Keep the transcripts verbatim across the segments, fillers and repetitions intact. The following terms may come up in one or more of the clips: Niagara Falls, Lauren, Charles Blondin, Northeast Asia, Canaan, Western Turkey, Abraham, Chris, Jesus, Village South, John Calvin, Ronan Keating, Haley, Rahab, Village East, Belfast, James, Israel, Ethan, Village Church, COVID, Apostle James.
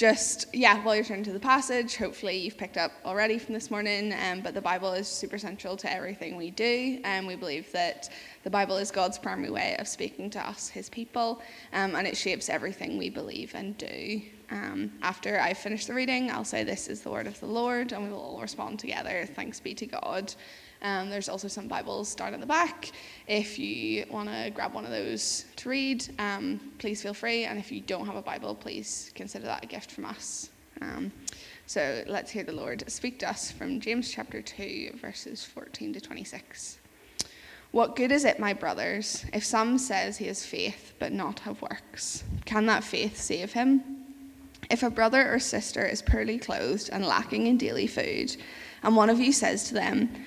just, yeah, while you're turning to the passage, hopefully you've picked up already from this morning, um, but the Bible is super central to everything we do, and we believe that the Bible is God's primary way of speaking to us, his people, um, and it shapes everything we believe and do. Um, after I finish the reading, I'll say, "This is the word of the Lord," and we will all respond together, "Thanks be to God." Um, there's also some Bibles down at the back. If you want to grab one of those to read, um, please feel free. And if you don't have a Bible, please consider that a gift from us. Um, so let's hear the Lord speak to us from James chapter two, verses fourteen to twenty-six. "What good is it, my brothers, if some says he has faith but not have works? Can that faith save him? If a brother or sister is poorly clothed and lacking in daily food, and one of you says to them,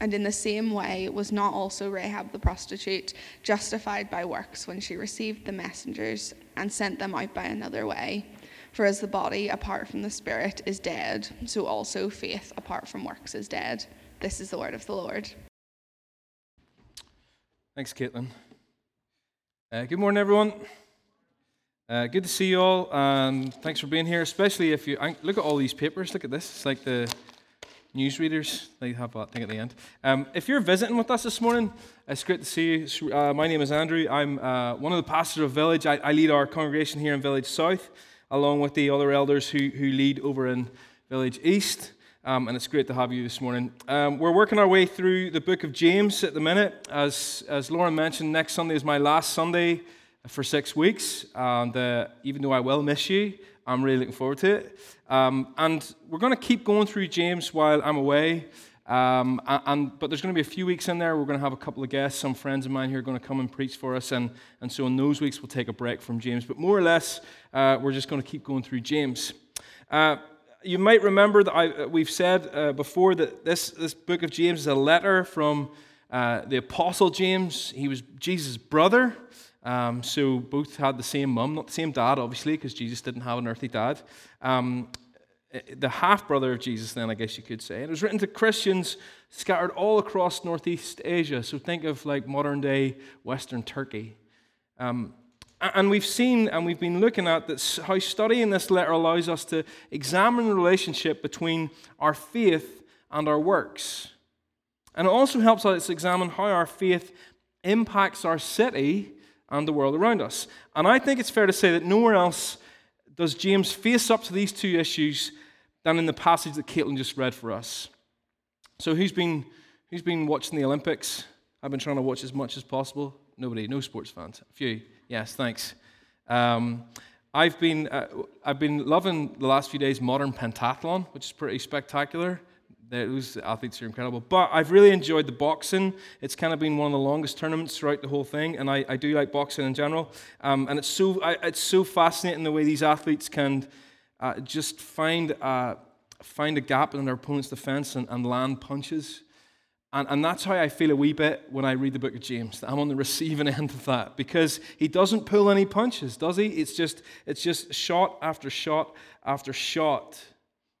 And in the same way, was not also Rahab the prostitute justified by works when she received the messengers and sent them out by another way? For as the body apart from the spirit is dead, so also faith apart from works is dead." This is the word of the Lord. Thanks, Caitlin. Uh, good morning, everyone. Uh, good to see you all, and thanks for being here, especially if you look at all these papers. Look at this. It's like the newsreaders, they have that thing at the end. Um, if you're visiting with us this morning, it's great to see you. Uh, my name is Andrew. I'm uh, one of the pastors of Village. I, I lead our congregation here in Village South, along with the other elders who, who lead over in Village East, um, and it's great to have you this morning. Um, we're working our way through the book of James at the minute. As, as Lauren mentioned, next Sunday is my last Sunday for six weeks, and uh, even though I will miss you, I'm really looking forward to it. Um, and we're going to keep going through James while I'm away, um, and, but there's going to be a few weeks in there. We're going to have a couple of guests. Some friends of mine here are going to come and preach for us, and, and so in those weeks we'll take a break from James. But more or less, uh, we're just going to keep going through James. Uh, you might remember that I, we've said uh, before that this, this book of James is a letter from uh, the Apostle James. He was Jesus' brother. Um, so both had the same mum, not the same dad, obviously, because Jesus didn't have an earthly dad. Um, the half-brother of Jesus, then, I guess you could say. And it was written to Christians scattered all across Northeast Asia. So think of like modern-day Western Turkey. Um, and we've seen, and we've been looking at, that how studying this letter allows us to examine the relationship between our faith and our works. And it also helps us examine how our faith impacts our city and the world around us. And I think it's fair to say that nowhere else does James face up to these two issues than in the passage that Caitlin just read for us. So who's been who's been watching the Olympics? I've been trying to watch as much as possible. Nobody, no sports fans. A few, yes, thanks. Um, I've been uh, I've been loving the last few days modern pentathlon, which is pretty spectacular. Those athletes are incredible. But I've really enjoyed the boxing. It's kind of been one of the longest tournaments throughout the whole thing, and I, I do like boxing in general. Um, and it's so I, it's so fascinating the way these athletes can uh, just find uh, find a gap in their opponent's defense and, and land punches. And, and that's how I feel a wee bit when I read the book of James. I'm on the receiving end of that, because he doesn't pull any punches, does he? It's just it's just shot after shot after shot.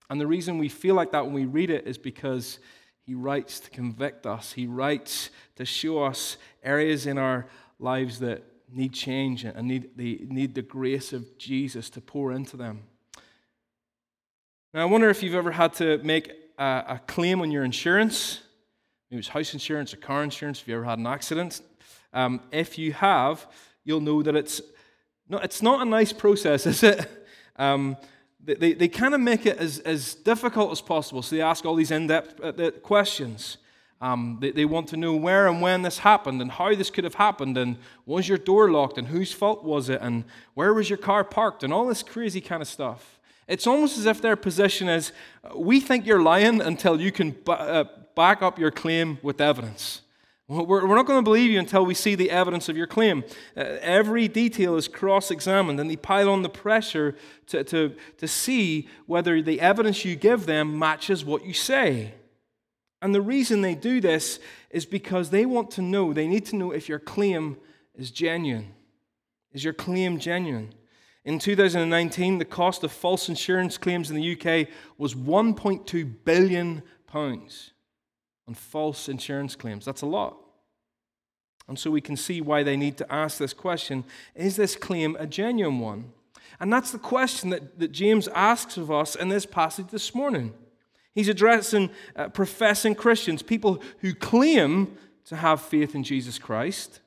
And the reason we feel like that when we read it is because he writes to convict us. He writes to show us areas in our lives that need change and need the, need the grace of Jesus to pour into them. Now, I wonder if you've ever had to make a, a claim on your insurance. Maybe it's house insurance or car insurance, if you ever had an accident. Um, if you have, you'll know that it's not, it's not a nice process, is it? Um They, they, they kind of make it as, as difficult as possible. So they ask all these in-depth uh, questions. Um, they, they want to know where and when this happened and how this could have happened and was your door locked and whose fault was it and where was your car parked and all this crazy kind of stuff. It's almost as if their position is, we think you're lying until you can b- uh, back up your claim with evidence. We're, we're not going to believe you until we see the evidence of your claim. Uh, every detail is cross-examined, and they pile on the pressure to, to, to see whether the evidence you give them matches what you say. And the reason they do this is because they want to know, they need to know if your claim is genuine. Is your claim genuine? In two thousand nineteen, the cost of false insurance claims in the U K was one point two billion pounds on false insurance claims. That's a lot. And so we can see why they need to ask this question, is this claim a genuine one? And that's the question that, that James asks of us in this passage this morning. He's addressing uh, professing Christians, people who claim to have faith in Jesus Christ.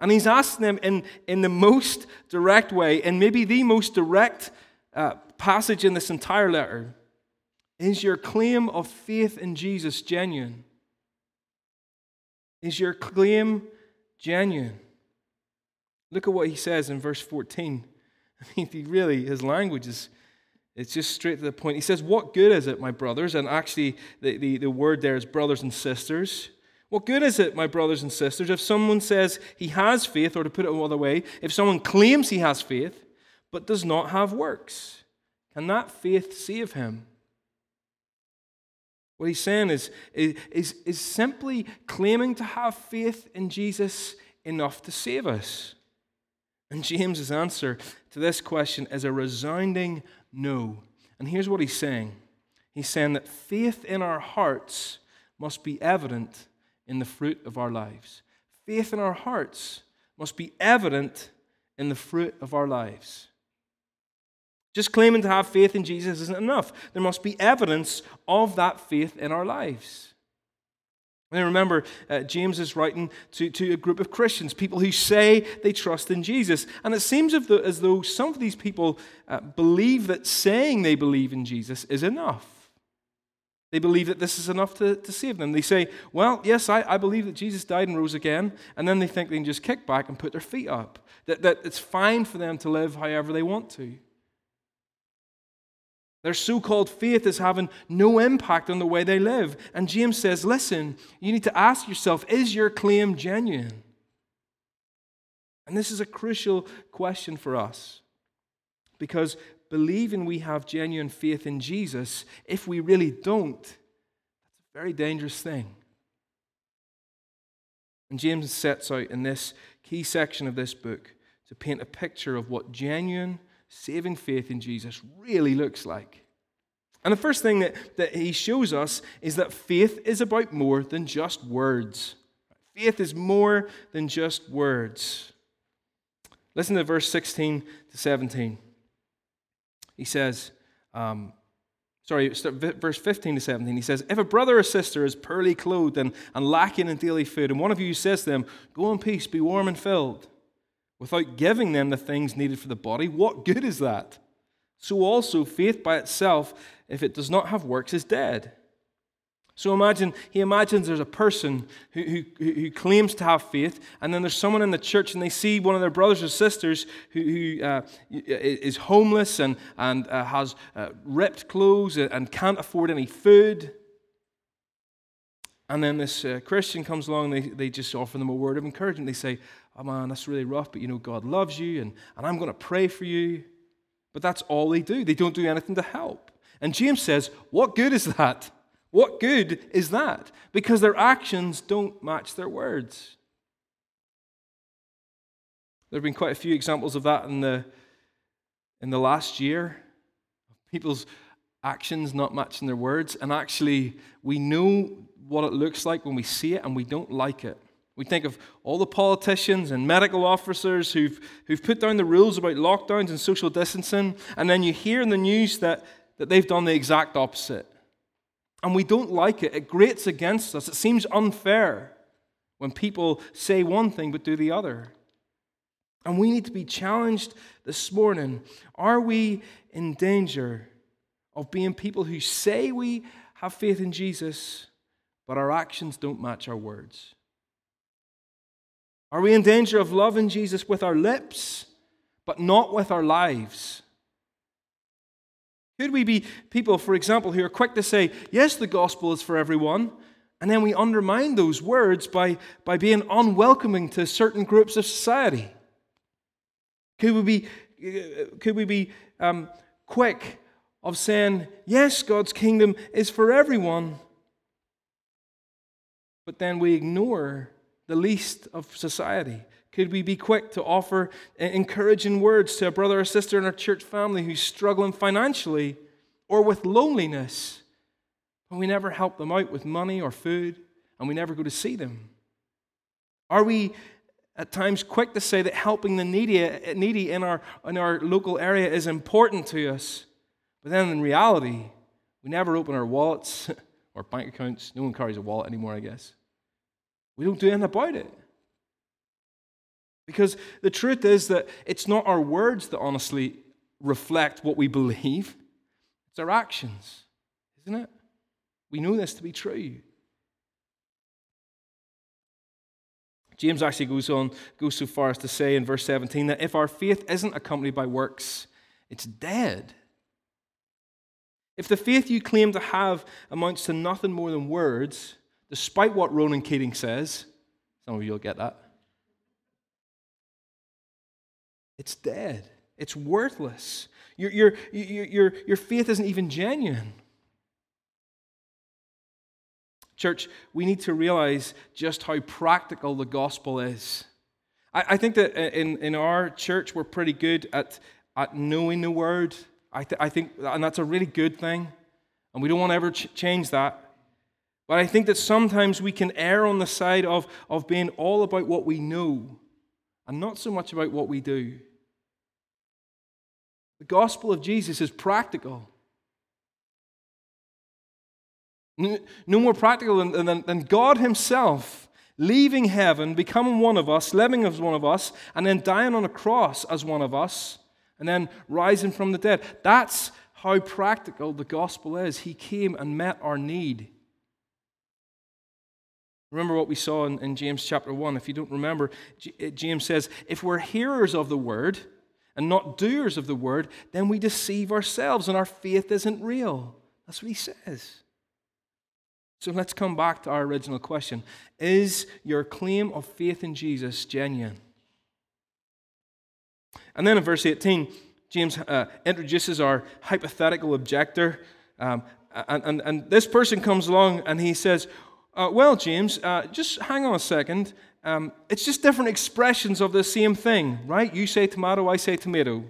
And he's asking them in, in the most direct way, and maybe the most direct uh, passage in this entire letter, is your claim of faith in Jesus genuine? Is your claim genuine? Look at what he says in verse fourteen. I mean, he really, his language is... It's just straight to the point. He says, what good is it, my brothers? And actually, the, the, the word there is brothers and sisters. What good is it, my brothers and sisters, if someone says he has faith, or to put it another way, if someone claims he has faith, but does not have works? Can that faith save him? What he's saying is, is, is simply claiming to have faith in Jesus enough to save us? And James's answer to this question is a resounding no. And here's what he's saying. He's saying that faith in our hearts must be evident in the fruit of our lives. Faith in our hearts must be evident in the fruit of our lives. Just claiming to have faith in Jesus isn't enough. There must be evidence of that faith in our lives. And remember, uh, James is writing to, to a group of Christians, people who say they trust in Jesus. And it seems as though, as though some of these people uh, believe that saying they believe in Jesus is enough. They believe that this is enough to, to save them. They say, well, yes, I, I believe that Jesus died and rose again. And then they think they can just kick back and put their feet up, that, that it's fine for them to live however they want to. Their so-called faith is having no impact on the way they live. And James says, listen, you need to ask yourself, is your claim genuine? And this is a crucial question for us. Because believing we have genuine faith in Jesus, if we really don't, that's a very dangerous thing. And James sets out in this key section of this book to paint a picture of what genuine saving faith in Jesus really looks like. And the first thing that, that he shows us is that faith is about more than just words. Faith is more than just words. Listen to verse sixteen to seventeen. He says, um, sorry, verse fifteen to seventeen, he says, if a brother or sister is poorly clothed and, and lacking in daily food, and one of you says to them, go in peace, be warm and filled, without giving them the things needed for the body, what good is that? So also, faith by itself, if it does not have works, is dead. So imagine, he imagines there's a person who, who, who claims to have faith, and then there's someone in the church, and they see one of their brothers or sisters who, who uh, is homeless and, and uh, has uh, ripped clothes and can't afford any food. And then this uh, Christian comes along, and they, they just offer them a word of encouragement. They say, oh man, that's really rough, but you know God loves you, and, and I'm going to pray for you. But that's all they do. They don't do anything to help. And James says, what good is that? What good is that? Because their actions don't match their words. There have been quite a few examples of that in the, in the last year. People's actions not matching their words. And actually, we know what it looks like when we see it, and we don't like it. We think of all the politicians and medical officers who've who've put down the rules about lockdowns and social distancing, and then you hear in the news that, that they've done the exact opposite. And we don't like it. It grates against us. It seems unfair when people say one thing but do the other. And we need to be challenged this morning. Are we in danger of being people who say we have faith in Jesus but our actions don't match our words? Are we in danger of loving Jesus with our lips, but not with our lives? Could we be people, for example, who are quick to say, yes, the gospel is for everyone, and then we undermine those words by, by being unwelcoming to certain groups of society? Could we be, could we be um, quick of saying, yes, God's kingdom is for everyone, but then we ignore the least of society? Could we be quick to offer encouraging words to a brother or sister in our church family who's struggling financially or with loneliness, but we never help them out with money or food, and we never go to see them? Are we at times quick to say that helping the needy, needy in our, in our local area is important to us, but then in reality, we never open our wallets or bank accounts? No one carries a wallet anymore, I guess. We don't do anything about it. Because the truth is that it's not our words that honestly reflect what we believe. It's our actions, isn't it? We know this to be true. James actually goes on, goes so far as to say in verse seventeen that if our faith isn't accompanied by works, it's dead. If the faith you claim to have amounts to nothing more than words, despite what Ronan Keating says, some of you will get that, it's dead. It's worthless. Your, your, your, your, your faith isn't even genuine. Church, we need to realize just how practical the gospel is. I, I think that in, in our church, we're pretty good at, at knowing the word. I, th- I think, and that's a really good thing, and we don't want to ever ch- change that. But I think that sometimes we can err on the side of, of being all about what we know, and not so much about what we do. The gospel of Jesus is practical. No more practical than, than, than God himself leaving heaven, becoming one of us, living as one of us, and then dying on a cross as one of us, and then rising from the dead. That's how practical the gospel is. He came and met our need. Remember what we saw in, in James chapter one. If you don't remember, G- James says, if we're hearers of the word and not doers of the word, then we deceive ourselves and our faith isn't real. That's what he says. So let's come back to our original question. Is your claim of faith in Jesus genuine? And then in verse eighteen, James uh, introduces our hypothetical objector. Um, and, and, and this person comes along and he says, Uh, well, James, uh, just hang on a second. Um, it's just different expressions of the same thing, right? You say tomato, I say tomato.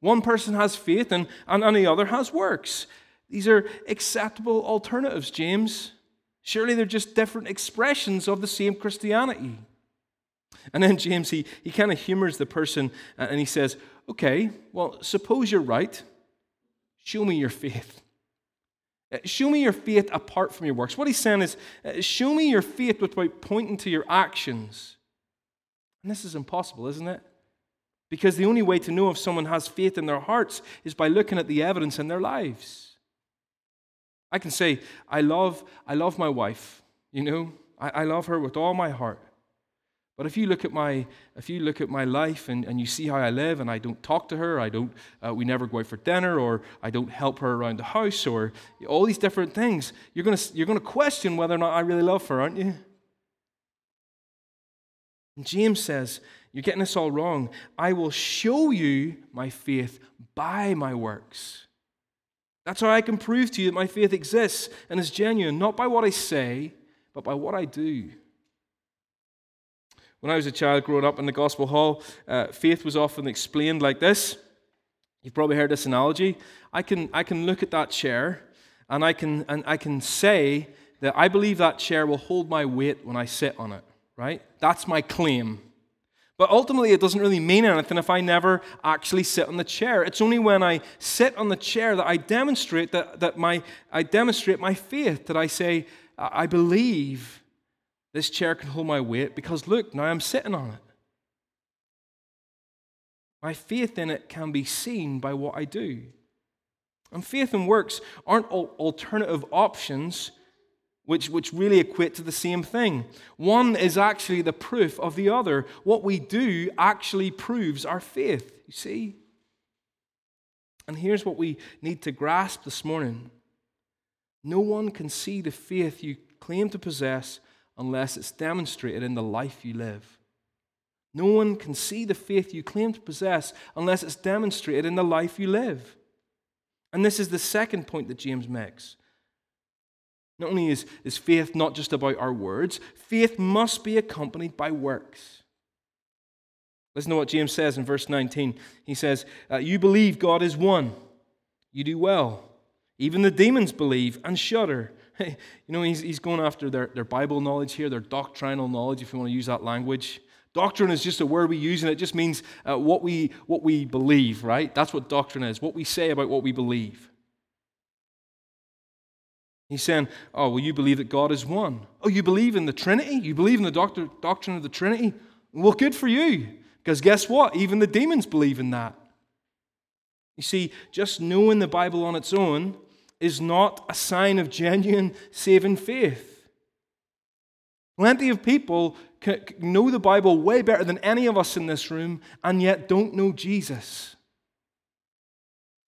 One person has faith and, and, and the other has works. These are acceptable alternatives, James. Surely they're just different expressions of the same Christianity. And then James, he, he kind of humors the person and he says, okay, well, suppose you're right. Show me your faith. Show me your faith apart from your works. What he's saying is, show me your faith without pointing to your actions. And this is impossible, isn't it? Because the only way to know if someone has faith in their hearts is by looking at the evidence in their lives. I can say, I love, I love my wife, you know. I, I love her with all my heart. But if you look at my, if you look at my life and, and you see how I live, and I don't talk to her, I don't, uh, we never go out for dinner, or I don't help her around the house, or all these different things, you're gonna you're gonna question whether or not I really love her, aren't you? And James says, you're getting this all wrong. I will show you my faith by my works. That's how I can prove to you that my faith exists and is genuine, not by what I say, but by what I do. When I was a child growing up in the gospel hall, uh, faith was often explained like this. You've probably heard this analogy. I can I can look at that chair, and I can and I can say that I believe that chair will hold my weight when I sit on it. Right? That's my claim. But ultimately, it doesn't really mean anything if I never actually sit on the chair. It's only when I sit on the chair that I demonstrate that that my I demonstrate my faith. That I say I believe this chair can hold my weight because, look, now I'm sitting on it. My faith in it can be seen by what I do. And faith and works aren't alternative options. which, which really equate to the same thing. One is actually the proof of the other. What we do actually proves our faith, you see? And here's what we need to grasp this morning. No one can see the faith you claim to possess unless it's demonstrated in the life you live. No one can see the faith you claim to possess unless it's demonstrated in the life you live. And this is the second point that James makes. Not only is, is faith not just about our words, faith must be accompanied by works. Listen to what James says in verse nineteen. He says, uh, you believe God is one. You do well. Even the demons believe and shudder. Hey, you know, he's, he's going after their, their Bible knowledge here, their doctrinal knowledge, if you want to use that language. Doctrine is just a word we use, and it just means uh, what we what we believe, right? That's what doctrine is, what we say about what we believe. He's saying, oh, well, you believe that God is one. Oh, you believe in the Trinity? You believe in the doctor, doctrine of the Trinity? Well, good for you, because guess what? Even the demons believe in that. You see, just knowing the Bible on its own is not a sign of genuine saving faith. Plenty of people know the Bible way better than any of us in this room, and yet don't know Jesus.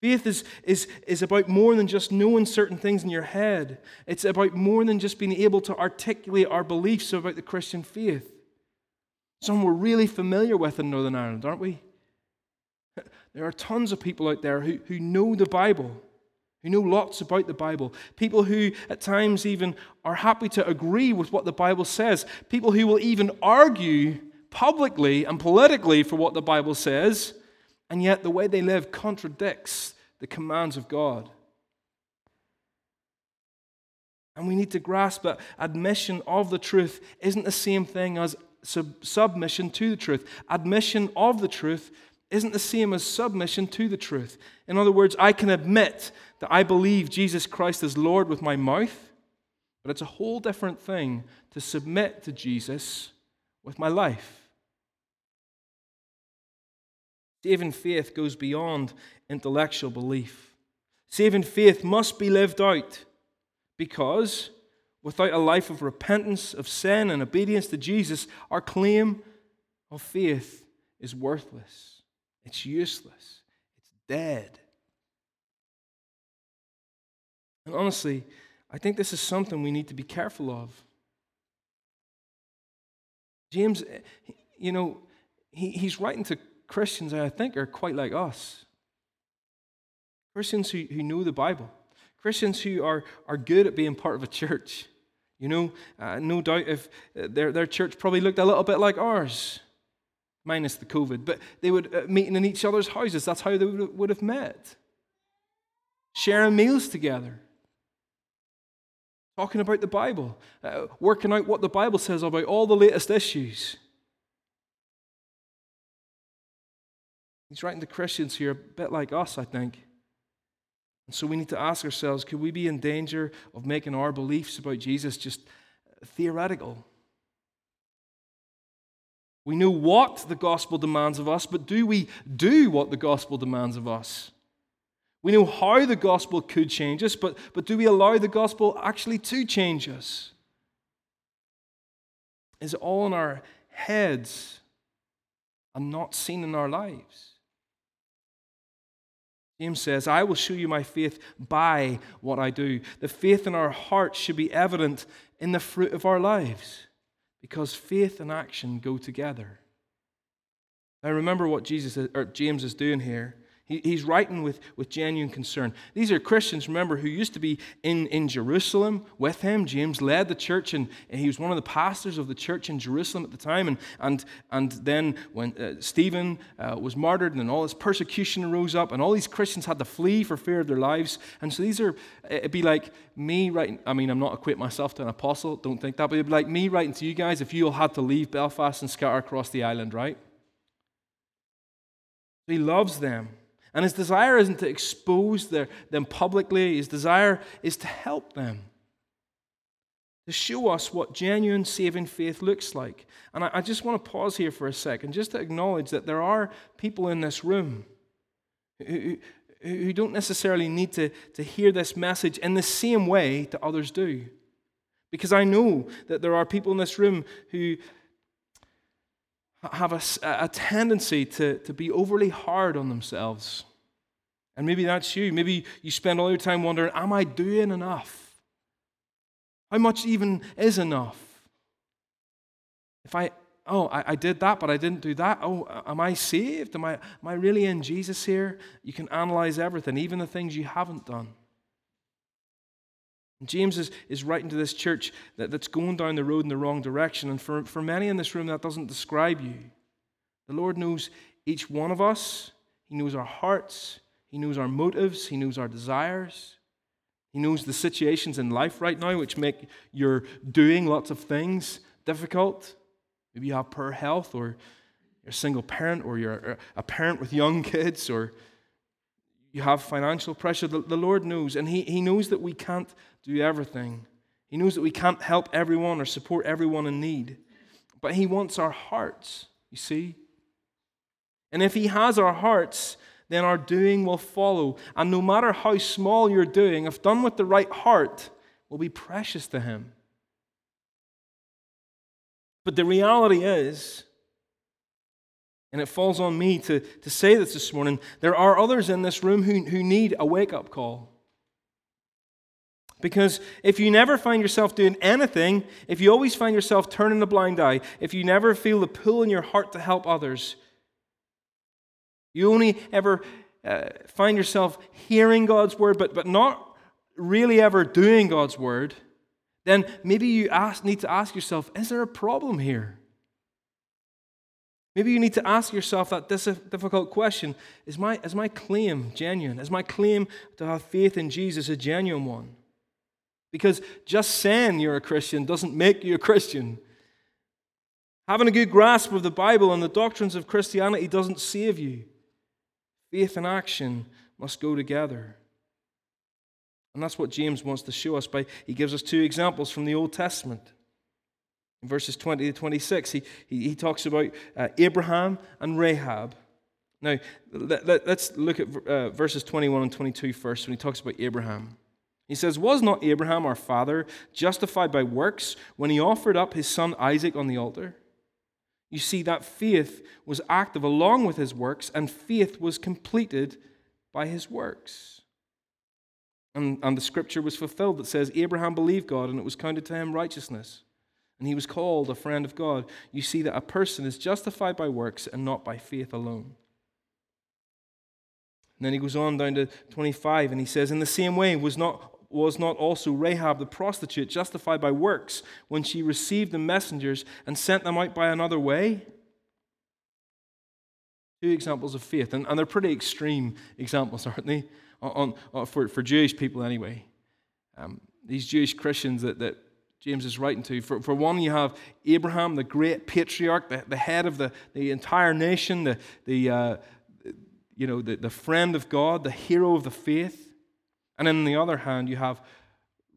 Faith is, is, is about more than just knowing certain things in your head. It's about more than just being able to articulate our beliefs about the Christian faith. Some we're really familiar with in Northern Ireland, aren't we? There are tons of people out there who, who know the Bible, who know lots about the Bible, people who at times even are happy to agree with what the Bible says, people who will even argue publicly and politically for what the Bible says, and yet the way they live contradicts the commands of God. And we need to grasp that admission of the truth isn't the same thing as sub- submission to the truth. Admission of the truth isn't the same as submission to the truth. In other words, I can admit that I believe Jesus Christ is Lord with my mouth, but it's a whole different thing to submit to Jesus with my life. Saving faith goes beyond intellectual belief. Saving faith must be lived out, because without a life of repentance, of sin, and obedience to Jesus, our claim of faith is worthless. It's useless. It's dead. And honestly, I think this is something we need to be careful of. James, you know, he, he's writing to Christians that I think are quite like us. Christians who, who know the Bible. Christians who are, are good at being part of a church. You know, uh, no doubt if their, their church probably looked a little bit like ours. Minus the COVID, but they would meet in each other's houses. That's how they would have met. Sharing meals together. Talking about the Bible. Uh, working out what the Bible says about all the latest issues. He's writing to Christians here a bit like us, I think. And so we need to ask ourselves, could we be in danger of making our beliefs about Jesus just theoretical? We know what the gospel demands of us, but do we do what the gospel demands of us? We know how the gospel could change us, but, but do we allow the gospel actually to change us? Is it all in our heads and not seen in our lives? James says, I will show you my faith by what I do. The faith in our hearts should be evident in the fruit of our lives. Because faith and action go together. Now remember what Jesus is, or James is doing here. He, he's writing with, with genuine concern. These are Christians, remember, who used to be in, in Jerusalem with him. James led the church, and, and he was one of the pastors of the church in Jerusalem at the time. And and, and then when uh, Stephen uh, was martyred, and then all this persecution rose up, and all these Christians had to flee for fear of their lives. And so these are, it'd be like me writing, I mean, I'm not equating myself to an apostle, don't think that, but it'd be like me writing to you guys if you all had to leave Belfast and scatter across the island, right? He loves them. And his desire isn't to expose their, them publicly. His desire is to help them. To show us what genuine saving faith looks like. And I, I just want to pause here for a second, just to acknowledge that there are people in this room who, who, who don't necessarily need to, to hear this message in the same way that others do. Because I know that there are people in this room who have a, a tendency to, to be overly hard on themselves. And maybe that's you. Maybe you spend all your time wondering, am I doing enough? How much even is enough? If I, oh, I, I did that, but I didn't do that. Oh, am I saved? Am I, am I really in Jesus here? You can analyze everything, even the things you haven't done. And James is, is writing to this church that, that's going down the road in the wrong direction. And for, for many in this room, that doesn't describe you. The Lord knows each one of us. He knows our hearts. He knows our motives. He knows our desires. He knows the situations in life right now which make your doing lots of things difficult. Maybe you have poor health, or you're a single parent, or you're a parent with young kids, or you have financial pressure. The, the Lord knows, and he, he knows that we can't do everything. He knows that we can't help everyone or support everyone in need. But He wants our hearts, you see. And if He has our hearts, then our doing will follow. And no matter how small you're doing, if done with the right heart, will be precious to Him. But the reality is, and it falls on me to, to say this this morning, there are others in this room who, who need a wake-up call. Because if you never find yourself doing anything, if you always find yourself turning a blind eye, if you never feel the pull in your heart to help others, you only ever uh, find yourself hearing God's word, but, but not really ever doing God's word, then maybe you ask, need to ask yourself, is there a problem here? Maybe you need to ask yourself that difficult question, is my, is my claim genuine? Is my claim to have faith in Jesus a genuine one? Because just saying you're a Christian doesn't make you a Christian. Having a good grasp of the Bible and the doctrines of Christianity doesn't save you. Faith and action must go together. And that's what James wants to show us by, he gives us two examples from the Old Testament. In verses twenty to twenty-six, he, he, he talks about uh, Abraham and Rahab. Now, let, let, let's look at uh, verses twenty-one and twenty-two first when he talks about Abraham. He says, "Was not Abraham our father justified by works when he offered up his son Isaac on the altar? You see, that faith was active along with his works, and faith was completed by his works." And, and the scripture was fulfilled that says, "Abraham believed God, and it was counted to him righteousness. And he was called a friend of God." You see that a person is justified by works and not by faith alone. And then he goes on down to twenty-five, and he says, "In the same way, was not was not also Rahab the prostitute justified by works when she received the messengers and sent them out by another way?" Two examples of faith, and, and they're pretty extreme examples, aren't they? On, on, for, for Jewish people anyway. Um, these Jewish Christians that, that James is writing to, for, for one you have Abraham, the great patriarch, the, the head of the, the entire nation, the, the uh, you know the, the friend of God, the hero of the faith. And on the other hand you have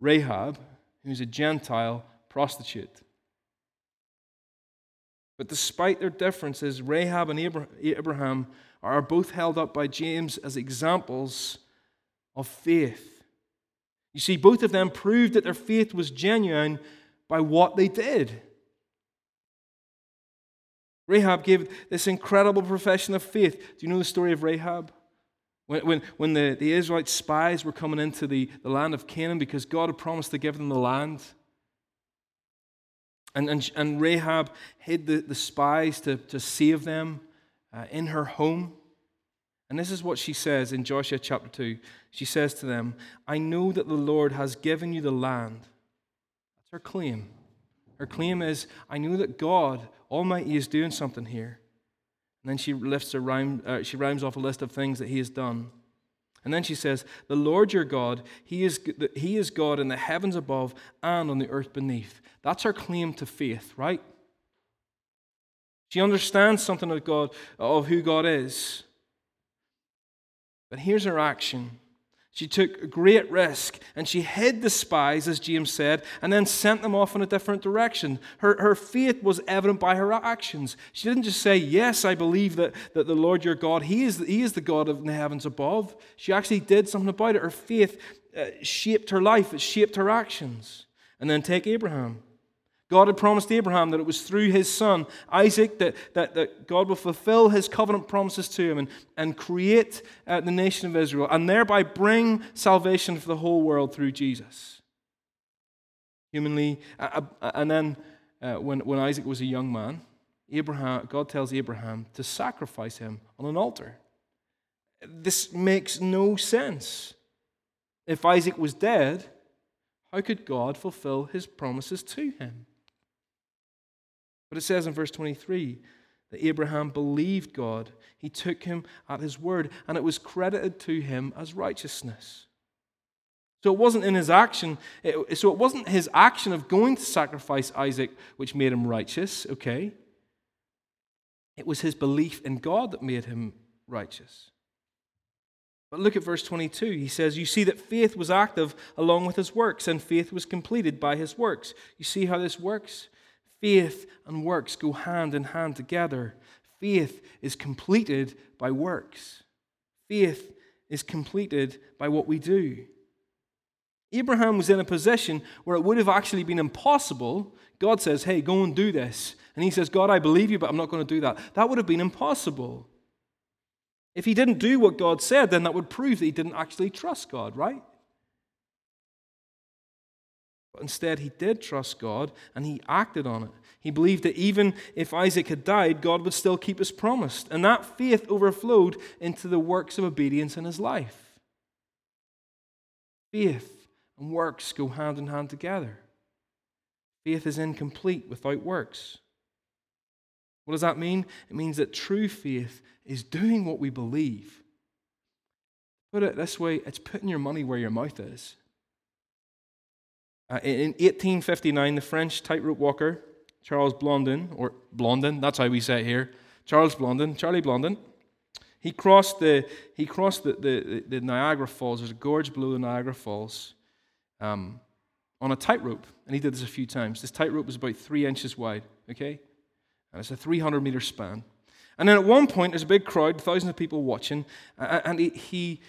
Rahab, who's a Gentile prostitute. But despite their differences, Rahab and Abraham are both held up by James as examples of faith. You see, both of them proved that their faith was genuine by what they did. Rahab gave this incredible profession of faith. Do you know the story of Rahab? When, when, when the, the Israelite spies were coming into the, the land of Canaan because God had promised to give them the land. And, and, and Rahab hid the, the spies to, to save them uh, in her home. And this is what she says in Joshua chapter two. She says to them, "I know that the Lord has given you the land." That's her claim. Her claim is, I know that God Almighty is doing something here. And then she lifts her rhyme, uh, she rhymes off a list of things that He has done. And then she says, "The Lord your God, He is, He is God in the heavens above and on the earth beneath." That's her claim to faith, right? She understands something of God, of who God is. But here's her action. She took a great risk, and she hid the spies, as James said, and then sent them off in a different direction. Her, her faith was evident by her actions. She didn't just say, "Yes, I believe that, that the Lord your God, He is, He is the God of the heavens above." She actually did something about it. Her faith uh, shaped her life. It shaped her actions. And then take Abraham. God had promised Abraham that it was through his son, Isaac, that, that, that God would fulfill his covenant promises to him and, and create uh, the nation of Israel and thereby bring salvation for the whole world through Jesus. Humanly, uh, uh, and then uh, when, when Isaac was a young man, Abraham, God tells Abraham to sacrifice him on an altar. This makes no sense. If Isaac was dead, how could God fulfill his promises to him? But it says in verse twenty-three that Abraham believed God. He took him at his word, and it was credited to him as righteousness. So it wasn't in his action. It, so it wasn't his action of going to sacrifice Isaac which made him righteous, okay? It was his belief in God that made him righteous. But look at verse twenty-two. He says, "You see that faith was active along with his works, and faith was completed by his works." You see how this works? Faith and works go hand in hand together. Faith is completed by works. Faith is completed by what we do. Abraham was in a position where it would have actually been impossible. God says, "Hey, go and do this." And he says, "God, I believe you, but I'm not going to do that." That would have been impossible. If he didn't do what God said, then that would prove that he didn't actually trust God, right? But instead, he did trust God, and he acted on it. He believed that even if Isaac had died, God would still keep his promise. And that faith overflowed into the works of obedience in his life. Faith and works go hand in hand together. Faith is incomplete without works. What does that mean? It means that true faith is doing what we believe. Put it this way, it's putting your money where your mouth is. Uh, in eighteen fifty-nine, the French tightrope walker, Charles Blondin, or Blondin, that's how we say it here, Charles Blondin, Charlie Blondin, he crossed the he crossed the, the, the Niagara Falls. There's a gorge below the Niagara Falls um, on a tightrope, and he did this a few times. This tightrope was about three inches wide, okay? And it's a three hundred meter span. And then at one point, there's a big crowd, thousands of people watching, and he, he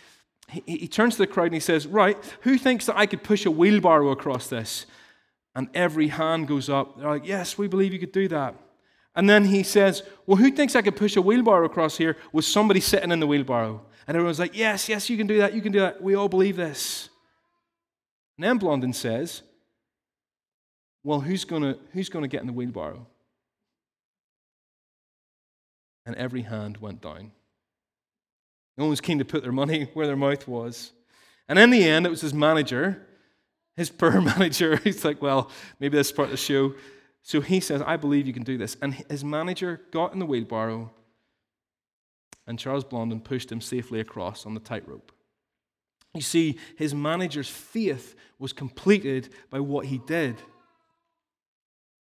he turns to the crowd and he says, "Right, who thinks that I could push a wheelbarrow across this?" And every hand goes up. They're like, "Yes, we believe you could do that." And then he says, "Well, who thinks I could push a wheelbarrow across here with somebody sitting in the wheelbarrow?" And everyone's like, "Yes, yes, you can do that, you can do that. We all believe this." And then Blondin says, "Well, who's gonna who's gonna get in the wheelbarrow?" And every hand went down. No one was keen to put their money where their mouth was. And in the end, it was his manager, his poor manager. He's like, "Well, maybe this is part of the show." So he says, "I believe you can do this." And his manager got in the wheelbarrow, and Charles Blondin pushed him safely across on the tightrope. You see, his manager's faith was completed by what he did.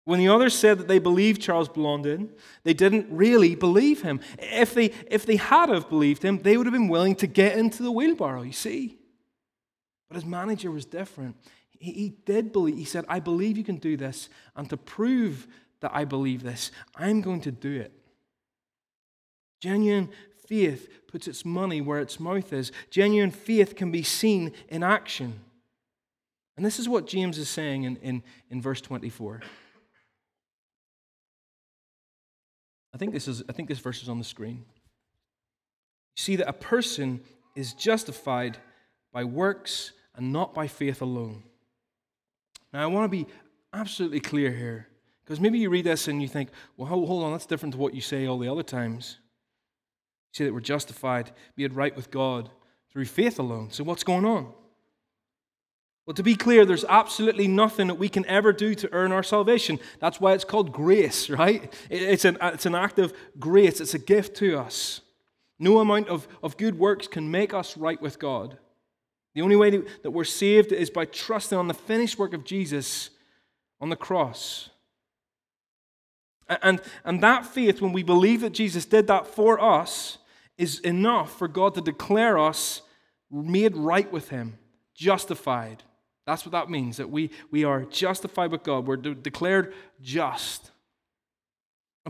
When the others said that they believed Charles Blondin, they didn't really believe him. If they, if they had have believed him, they would have been willing to get into the wheelbarrow, you see. But his manager was different. He, he did believe. He said, "I believe you can do this, and to prove that I believe this, I'm going to do it." Genuine faith puts its money where its mouth is. Genuine faith can be seen in action. And this is what James is saying in, in, in verse twenty-four. I think this is. I think this verse is on the screen. You see that a person is justified by works and not by faith alone. Now, I want to be absolutely clear here, because maybe you read this and you think, "Well, hold on, that's different to what you say all the other times. You say that we're justified, made right with God through faith alone. So what's going on?" Well, to be clear, there's absolutely nothing that we can ever do to earn our salvation. That's why it's called grace, right? It's an, it's an act of grace. It's a gift to us. No amount of, of good works can make us right with God. The only way that we're saved is by trusting on the finished work of Jesus on the cross. And, and that faith, when we believe that Jesus did that for us, is enough for God to declare us made right with him, justified. That's what that means, that we, we are justified with God. We're de- declared just.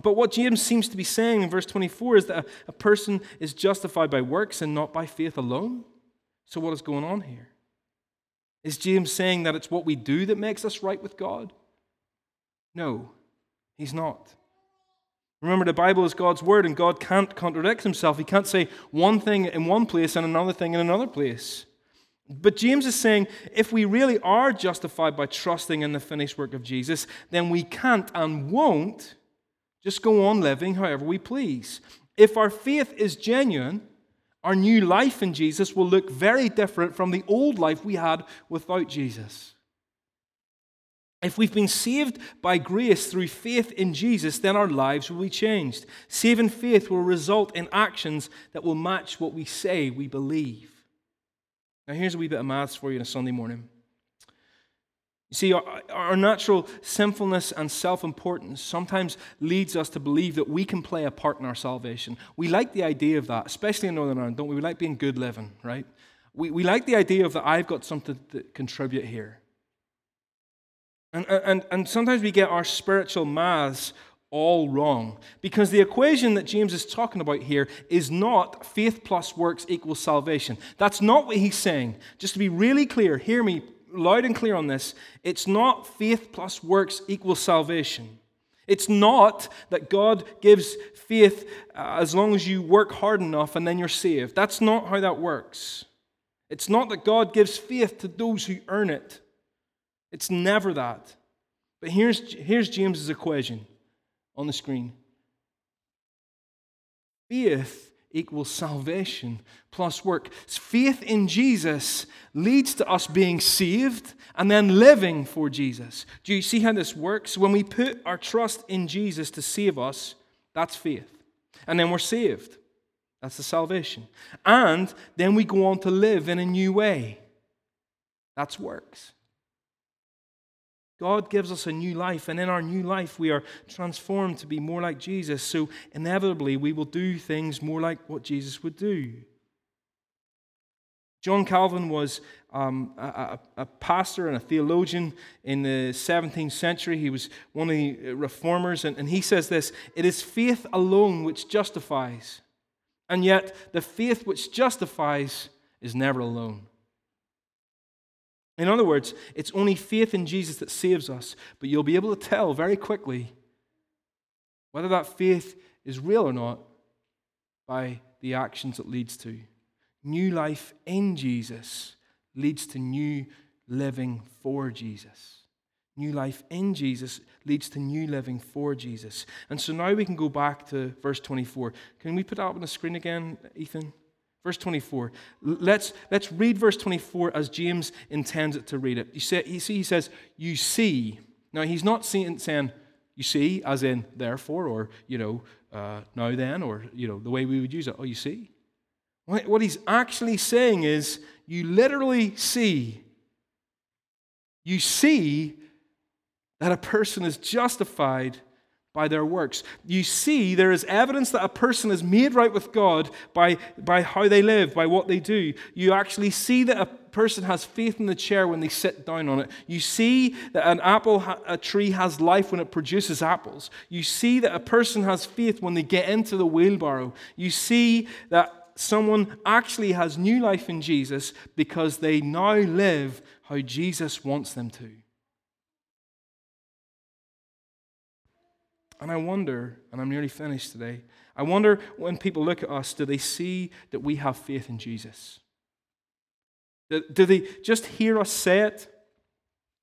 But what James seems to be saying in verse twenty-four is that a, a person is justified by works and not by faith alone. So what is going on here? Is James saying that it's what we do that makes us right with God? No, he's not. Remember, the Bible is God's word, and God can't contradict himself. He can't say one thing in one place and another thing in another place. But James is saying, if we really are justified by trusting in the finished work of Jesus, then we can't and won't just go on living however we please. If our faith is genuine, our new life in Jesus will look very different from the old life we had without Jesus. If we've been saved by grace through faith in Jesus, then our lives will be changed. Saving faith will result in actions that will match what we say we believe. Now, here's a wee bit of maths for you on a Sunday morning. You see, our, our natural sinfulness and self-importance sometimes leads us to believe that we can play a part in our salvation. We like the idea of that, especially in Northern Ireland, don't we? We like being good living, right? We we like the idea of that I've got something to contribute here. And, and, and sometimes we get our spiritual maths all wrong, because the equation that James is talking about here is not faith plus works equals salvation. That's not what he's saying. Just to be really clear, hear me loud and clear on this. It's not faith plus works equals salvation. It's not that God gives faith uh, as long as you work hard enough and then you're saved. That's not how that works. It's not that God gives faith to those who earn it. It's never that. But here's, here's James's equation on the screen. Faith equals salvation plus work. Faith in Jesus leads to us being saved and then living for Jesus. Do you see how this works? When we put our trust in Jesus to save us, that's faith. And then we're saved. That's the salvation. And then we go on to live in a new way. That's works. God gives us a new life, and in our new life, we are transformed to be more like Jesus. So inevitably, we will do things more like what Jesus would do. John Calvin was um, a, a pastor and a theologian in the seventeenth century. He was one of the reformers, and, and he says this: "It is faith alone which justifies, and yet the faith which justifies is never alone." In other words, it's only faith in Jesus that saves us, but you'll be able to tell very quickly whether that faith is real or not by the actions it leads to. New life in Jesus leads to new living for Jesus. New life in Jesus leads to new living for Jesus. And so now we can go back to verse twenty-four. Can we put that up on the screen again, Ethan? Verse twenty-four. Let's, let's read verse twenty-four as James intends it to read it. You see, you see, he says, you see. Now, he's not saying, saying, you see, as in, therefore, or, you know, uh, now then, or, you know, the way we would use it. Oh, you see? What he's actually saying is, you literally see. You see that a person is justified by their works. You see, there is evidence that a person is made right with God by, by how they live, by what they do. You actually see that a person has faith in the chair when they sit down on it. You see that an apple ha- a tree has life when it produces apples. You see that a person has faith when they get into the wheelbarrow. You see that someone actually has new life in Jesus because they now live how Jesus wants them to. And I wonder, and I'm nearly finished today, I wonder when people look at us, do they see that we have faith in Jesus? Do, do they just hear us say it,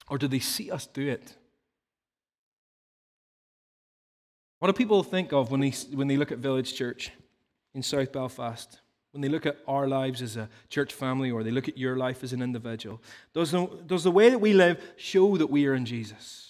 or do they see us do it? What do people think of when they, when they look at Village Church in South Belfast? When they look at our lives as a church family, or they look at your life as an individual? Does the, does the way that we live show that we are in Jesus?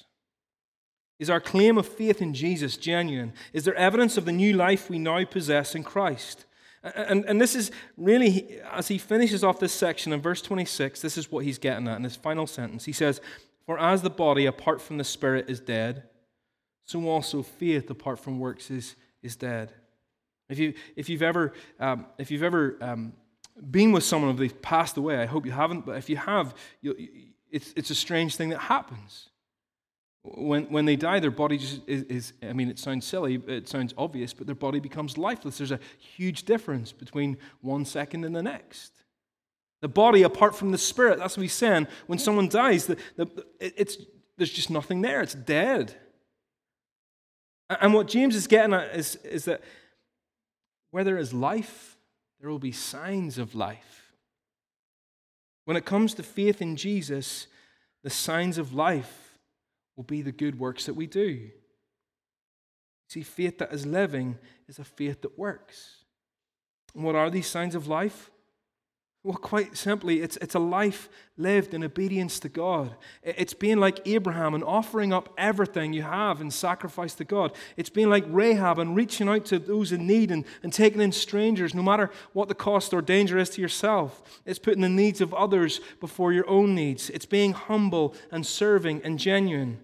Is our claim of faith in Jesus genuine? Is there evidence of the new life we now possess in Christ? And, and this is really, as he finishes off this section in verse twenty-six, this is what he's getting at in his final sentence. He says, "For as the body apart from the spirit is dead, so also faith apart from works is, is dead." If you if you've ever um, if you've ever um, been with someone who they've passed away, I hope you haven't, but if you have, you, it's it's a strange thing that happens. When when they die, their body just is, is, I mean, it sounds silly, it sounds obvious, but their body becomes lifeless. There's a huge difference between one second and the next. The body apart from the spirit, that's what we sin. When someone dies, the, the, it's there's just nothing there. It's dead. And what James is getting at is, is that where there is life, there will be signs of life. When it comes to faith in Jesus, the signs of life will be the good works that we do. See, faith that is living is a faith that works. And what are these signs of life? Well, quite simply, it's it's a life lived in obedience to God. It's being like Abraham and offering up everything you have in sacrifice to God. It's being like Rahab and reaching out to those in need and, and taking in strangers, no matter what the cost or danger is to yourself. It's putting the needs of others before your own needs. It's being humble and serving and genuine.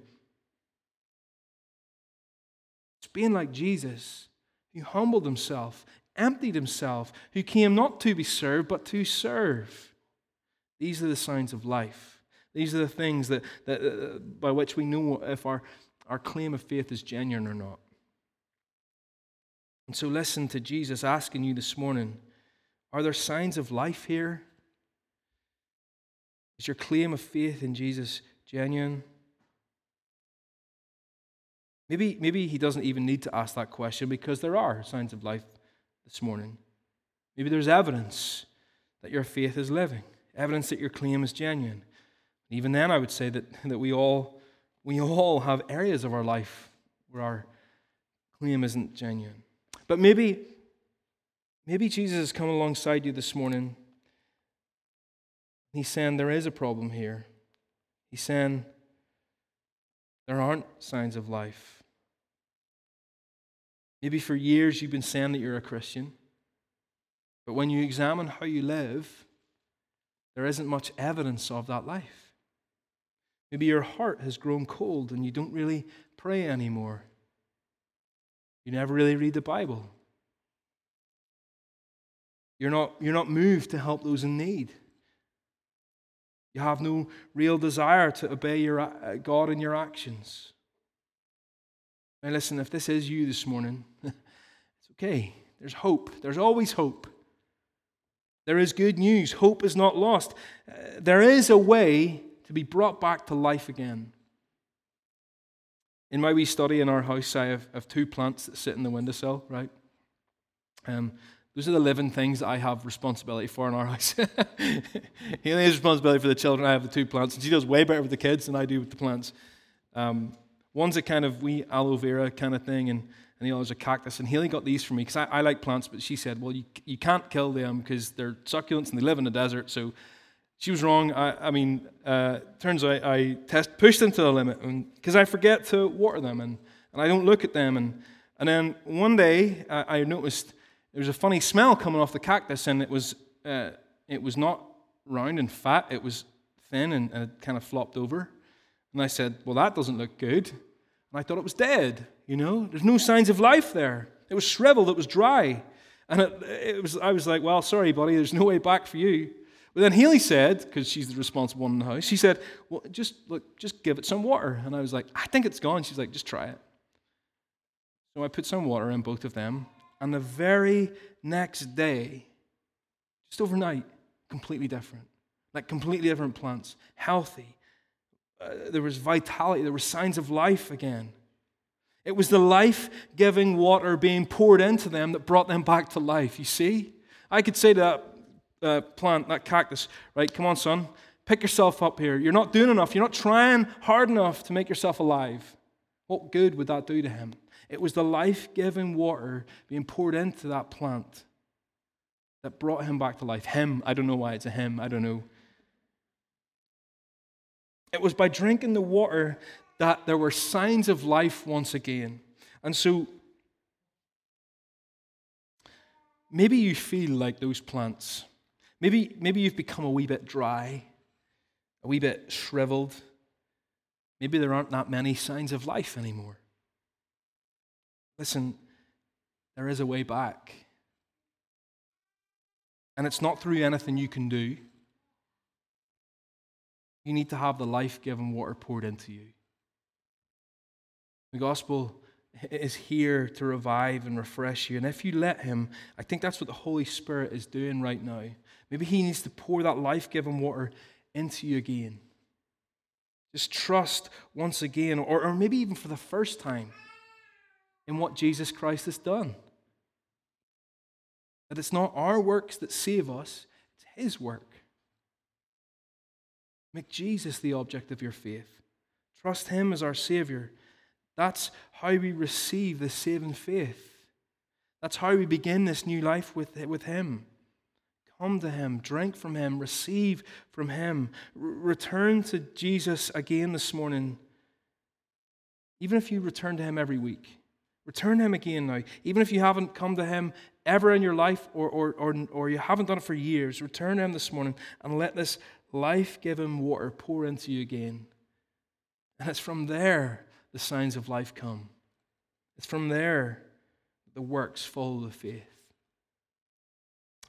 It's being like Jesus, who humbled himself, emptied himself, who came not to be served, but to serve. These are the signs of life. These are the things that, that uh, by which we know if our, our claim of faith is genuine or not. And so listen to Jesus asking you this morning, are there signs of life here? Is your claim of faith in Jesus genuine? Maybe, maybe he doesn't even need to ask that question because there are signs of life this morning. Maybe there's evidence that your faith is living, evidence that your claim is genuine. Even then, I would say that, that we all we all have areas of our life where our claim isn't genuine. But maybe, maybe Jesus has come alongside you this morning. He's saying there is a problem here. He's saying there aren't signs of life. Maybe for years you've been saying that you're a Christian, but when you examine how you live, there isn't much evidence of that life. Maybe your heart has grown cold and you don't really pray anymore. You never really read the Bible. You're not, you're not moved to help those in need. You have no real desire to obey your God in your actions. Now listen, if this is you this morning, it's okay. There's hope. There's always hope. There is good news. Hope is not lost. Uh, there is a way to be brought back to life again. In my wee study in our house, I have, have two plants that sit in the windowsill, right? Um, those are the living things that I have responsibility for in our house. Haley has responsibility for the children. I have the two plants. And she does way better with the kids than I do with the plants. Um One's a kind of wee aloe vera kind of thing, and, and the other's a cactus. And Haley got these for me, because I, I like plants, but she said, well, you you can't kill them because they're succulents and they live in the desert. So she was wrong. I, I mean, uh, turns out I test, pushed them to the limit, because I forget to water them, and, and I don't look at them. And, and then one day, I, I noticed there was a funny smell coming off the cactus, and it was uh, it was not round and fat. It was thin, and, and it kind of flopped over. And I said, well, that doesn't look good. And I thought it was dead, you know? There's no signs of life there. It was shriveled, it was dry. And it, it was. I was like, well, sorry, buddy, there's no way back for you. But then Haley said, because she's the responsible one in the house, she said, well, just look, just give it some water. And I was like, I think it's gone. She's like, just try it. So I put some water in both of them. And the very next day, just overnight, completely different. Like completely different plants, healthy. Uh, there was vitality, there were signs of life again. It was the life-giving water being poured into them that brought them back to life, you see? I could say to that uh, plant, that cactus, right, come on, son, pick yourself up here. You're not doing enough. You're not trying hard enough to make yourself alive. What good would that do to him? It was the life-giving water being poured into that plant that brought him back to life. Him, I don't know why it's a him, I don't know. It was by drinking the water that there were signs of life once again. And so, maybe you feel like those plants. Maybe, maybe you've become a wee bit dry, a wee bit shriveled. Maybe there aren't that many signs of life anymore. Listen, there is a way back. And it's not through anything you can do. You need to have the life-giving water poured into you. The gospel is here to revive and refresh you. And if you let him, I think that's what the Holy Spirit is doing right now. Maybe he needs to pour that life-giving water into you again. Just trust once again, or, or maybe even for the first time, in what Jesus Christ has done. That it's not our works that save us, it's his work. Make Jesus the object of your faith. Trust him as our Savior. That's how we receive the saving faith. That's how we begin this new life with, with him. Come to him, drink from him, receive from him. R- return to Jesus again this morning. Even if you return to him every week, return to him again now. Even if you haven't come to him ever in your life, or, or, or, or you haven't done it for years, return to him this morning and let this life-giving water pour into you again. And it's from there the signs of life come. It's from there the works follow the faith.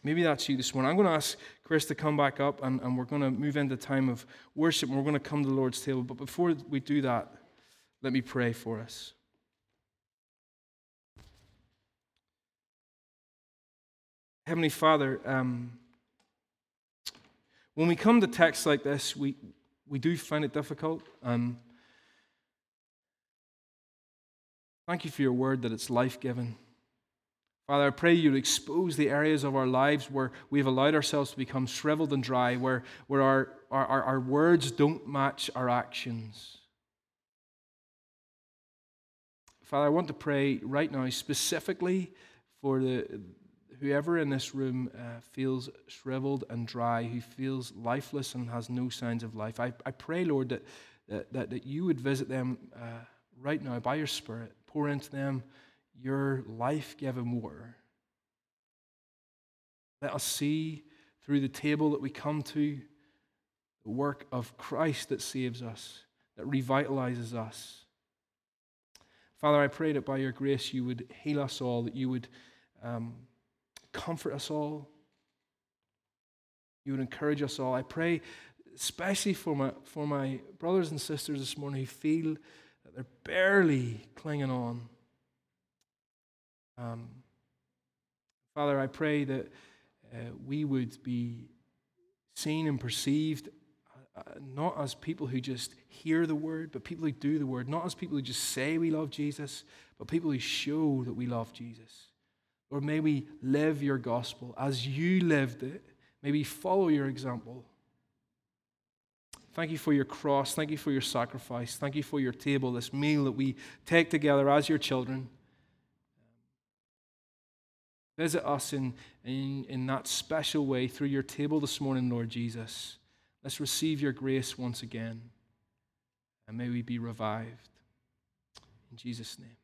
Maybe that's you this morning. I'm going to ask Chris to come back up, and, and we're going to move into time of worship, and we're going to come to the Lord's table. But before we do that, let me pray for us. Heavenly Father, um, when we come to texts like this, we we do find it difficult. Um, thank you for your word, that it's life-giving. Father, I pray you expose the areas of our lives where we've allowed ourselves to become shriveled and dry, where, where our, our, our words don't match our actions. Father, I want to pray right now specifically for the whoever in this room uh, feels shriveled and dry, who feels lifeless and has no signs of life. I, I pray, Lord, that, that, that, that you would visit them uh, right now by your Spirit. Pour into them your life-giving water. Let us see through the table that we come to the work of Christ that saves us, that revitalizes us. Father, I pray that by your grace you would heal us all, that you would um, comfort us all. You would encourage us all. I pray especially for my for my brothers and sisters this morning who feel that they're barely clinging on. Um, Father, I pray that uh, we would be seen and perceived uh, not as people who just hear the word, but people who do the word. Not as people who just say we love Jesus, but people who show that we love Jesus. Or may we live your gospel as you lived it. May we follow your example. Thank you for your cross. Thank you for your sacrifice. Thank you for your table, this meal that we take together as your children. Visit us in, in, in that special way through your table this morning, Lord Jesus. Let's receive your grace once again. And may we be revived. In Jesus' name.